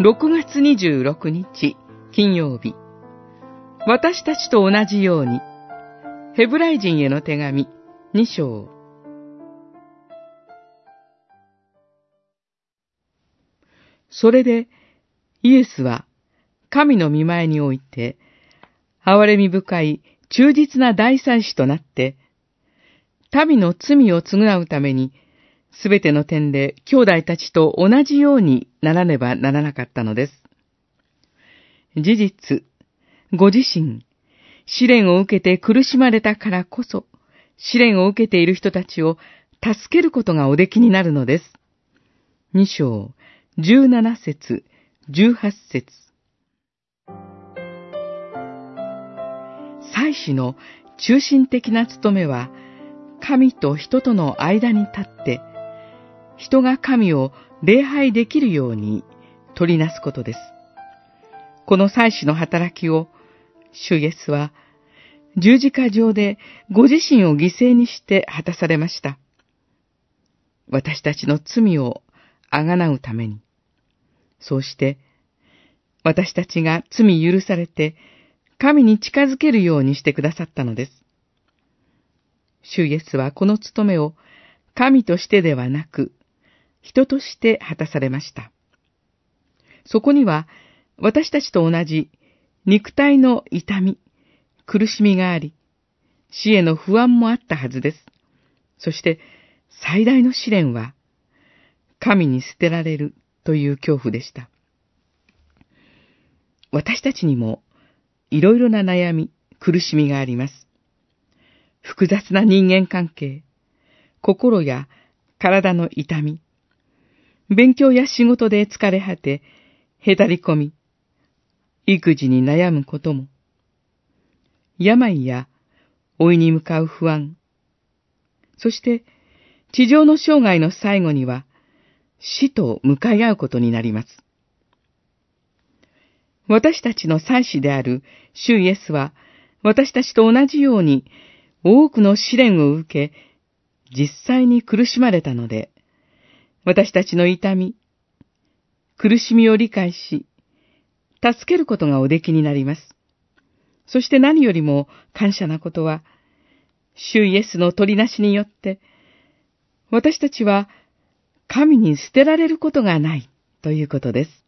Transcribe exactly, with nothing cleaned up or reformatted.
ろくがつにじゅうろくにち金曜日、私たちと同じようにヘブライ人への手紙にしょう。それでイエスは神の御前において憐れみ深い忠実な大祭司となって民の罪を償うためにすべての点で兄弟たちと同じようにならねばならなかったのです。事実、ご自身、試練を受けて苦しまれたからこそ、試練を受けている人たちを助けることがおできになるのです。に章、じゅうななせつ、じゅうはっせつ。祭司の中心的な務めは、神と人との間に立って、人が神を礼拝できるように取りなすことです。この祭司の働きを、主イエスは十字架上でご自身を犠牲にして果たされました。私たちの罪をあがなうために。そうして、私たちが罪許されて、神に近づけるようにしてくださったのです。主イエスはこの務めを神としてではなく、人として果たされました。そこには私たちと同じ肉体の痛み、苦しみがあり、死への不安もあったはずです。そして最大の試練は、神に捨てられるという恐怖でした。私たちにもいろいろな悩み、苦しみがあります。複雑な人間関係、心や体の痛み、勉強や仕事で疲れ果て、へたり込み、育児に悩むことも、病や老いに向かう不安、そして地上の生涯の最後には死と向かい合うことになります。私たちの祭司である主イエスは、私たちと同じように多くの試練を受け、実際に苦しまれたので、私たちの痛み、苦しみを理解し、助けることがおできになります。そして何よりも感謝なことは、主イエスの取りなしによって、私たちは神に捨てられることがないということです。